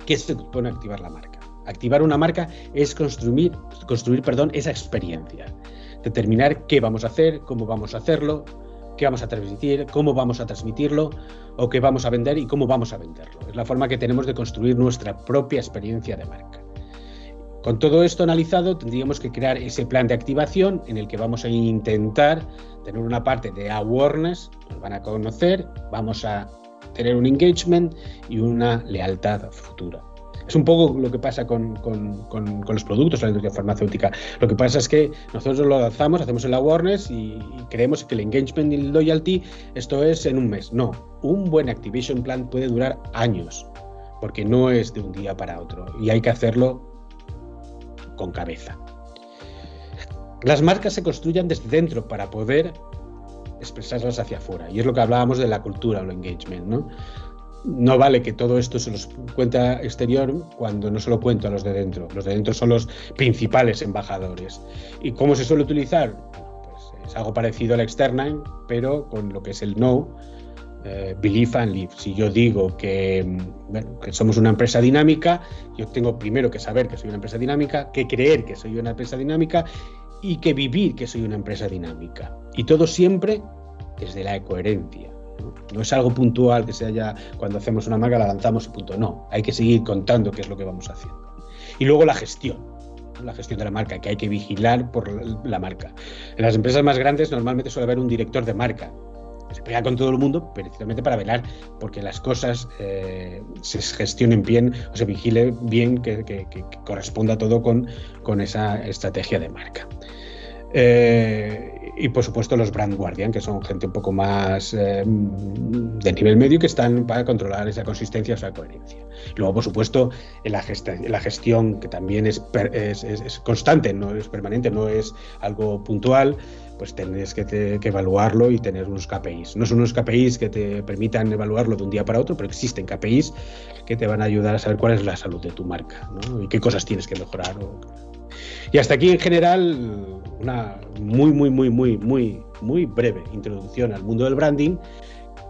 qué se supone activar la marca. Activar una marca es construir, construir perdón, esa experiencia, determinar qué vamos a hacer, cómo vamos a hacerlo, qué vamos a transmitir, cómo vamos a transmitirlo, o qué vamos a vender y cómo vamos a venderlo. Es la forma que tenemos de construir nuestra propia experiencia de marca. Con todo esto analizado, tendríamos que crear ese plan de activación en el que vamos a intentar tener una parte de awareness, nos van a conocer, vamos a tener un engagement y una lealtad futura. Es un poco lo que pasa con, con, con, con los productos de la industria farmacéutica. Lo que pasa es que nosotros lo lanzamos, hacemos el awareness y, y creemos que el engagement y el loyalty, esto es en un mes. No, un buen activation plan puede durar años, porque no es de un día para otro y hay que hacerlo con cabeza. Las marcas se construyen desde dentro para poder expresarlas hacia afuera. Y es lo que hablábamos de la cultura o el engagement, ¿no? No vale que todo esto se los cuenta exterior cuando no se lo cuento a los de dentro. Los de dentro son los principales embajadores. ¿Y cómo se suele utilizar? Pues es algo parecido a la externa, pero con lo que es el no, eh, believe and live. Si yo digo que, bueno, que somos una empresa dinámica, yo tengo primero que saber que soy una empresa dinámica, que creer que soy una empresa dinámica y que vivir que soy una empresa dinámica. Y todo siempre desde la coherencia. No es algo puntual que se haya, cuando hacemos una marca la lanzamos y punto. No, hay que seguir contando qué es lo que vamos haciendo. Y luego la gestión, la gestión de la marca, que hay que vigilar por la marca. En las empresas más grandes normalmente suele haber un director de marca, que se pega con todo el mundo precisamente para velar porque las cosas eh, se gestionen bien o se vigile bien, que, que, que corresponda todo con, con esa estrategia de marca. Eh, y por supuesto los brand guardian, que son gente un poco más eh, de nivel medio, que están para controlar esa consistencia, esa coherencia. Luego por supuesto la, gest- la gestión, que también es, per- es, es, es constante, no es permanente, no es algo puntual, pues tenés que, te- que evaluarlo y tener unos K P Is. No son unos K P Is que te permitan evaluarlo de un día para otro, pero existen K P Is que te van a ayudar a saber cuál es la salud de tu marca, ¿no? Y qué cosas tienes que mejorar. O... Y hasta aquí en general una muy, muy, muy, muy, muy, muy breve introducción al mundo del branding,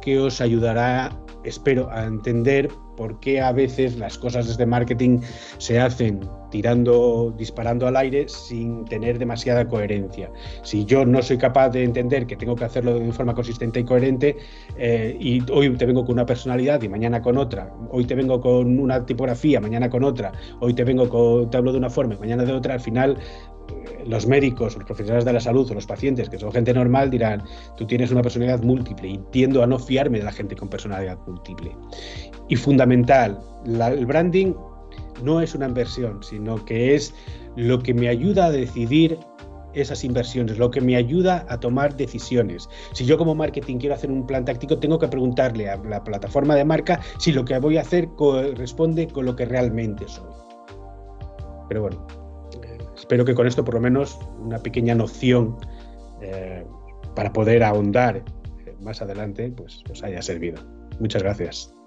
que os ayudará, espero, a entender por qué a veces las cosas desde marketing se hacen tirando, disparando al aire sin tener demasiada coherencia. Si yo no soy capaz de entender que tengo que hacerlo de forma consistente y coherente, eh, y hoy te vengo con una personalidad y mañana con otra, hoy te vengo con una tipografía, mañana con otra, hoy te vengo con, te hablo de una forma y mañana de otra, al final los médicos, los profesionales de la salud o los pacientes, que son gente normal, dirán: tú tienes una personalidad múltiple, y tiendo a no fiarme de la gente con personalidad múltiple. Y fundamental, la, el branding no es una inversión, sino que es lo que me ayuda a decidir esas inversiones, lo que me ayuda a tomar decisiones. Si yo como marketing quiero hacer un plan táctico, tengo que preguntarle a la plataforma de marca si lo que voy a hacer corresponde con lo que realmente soy. Pero bueno, espero que con esto por lo menos una pequeña noción eh, para poder ahondar más adelante pues os haya servido. Muchas gracias.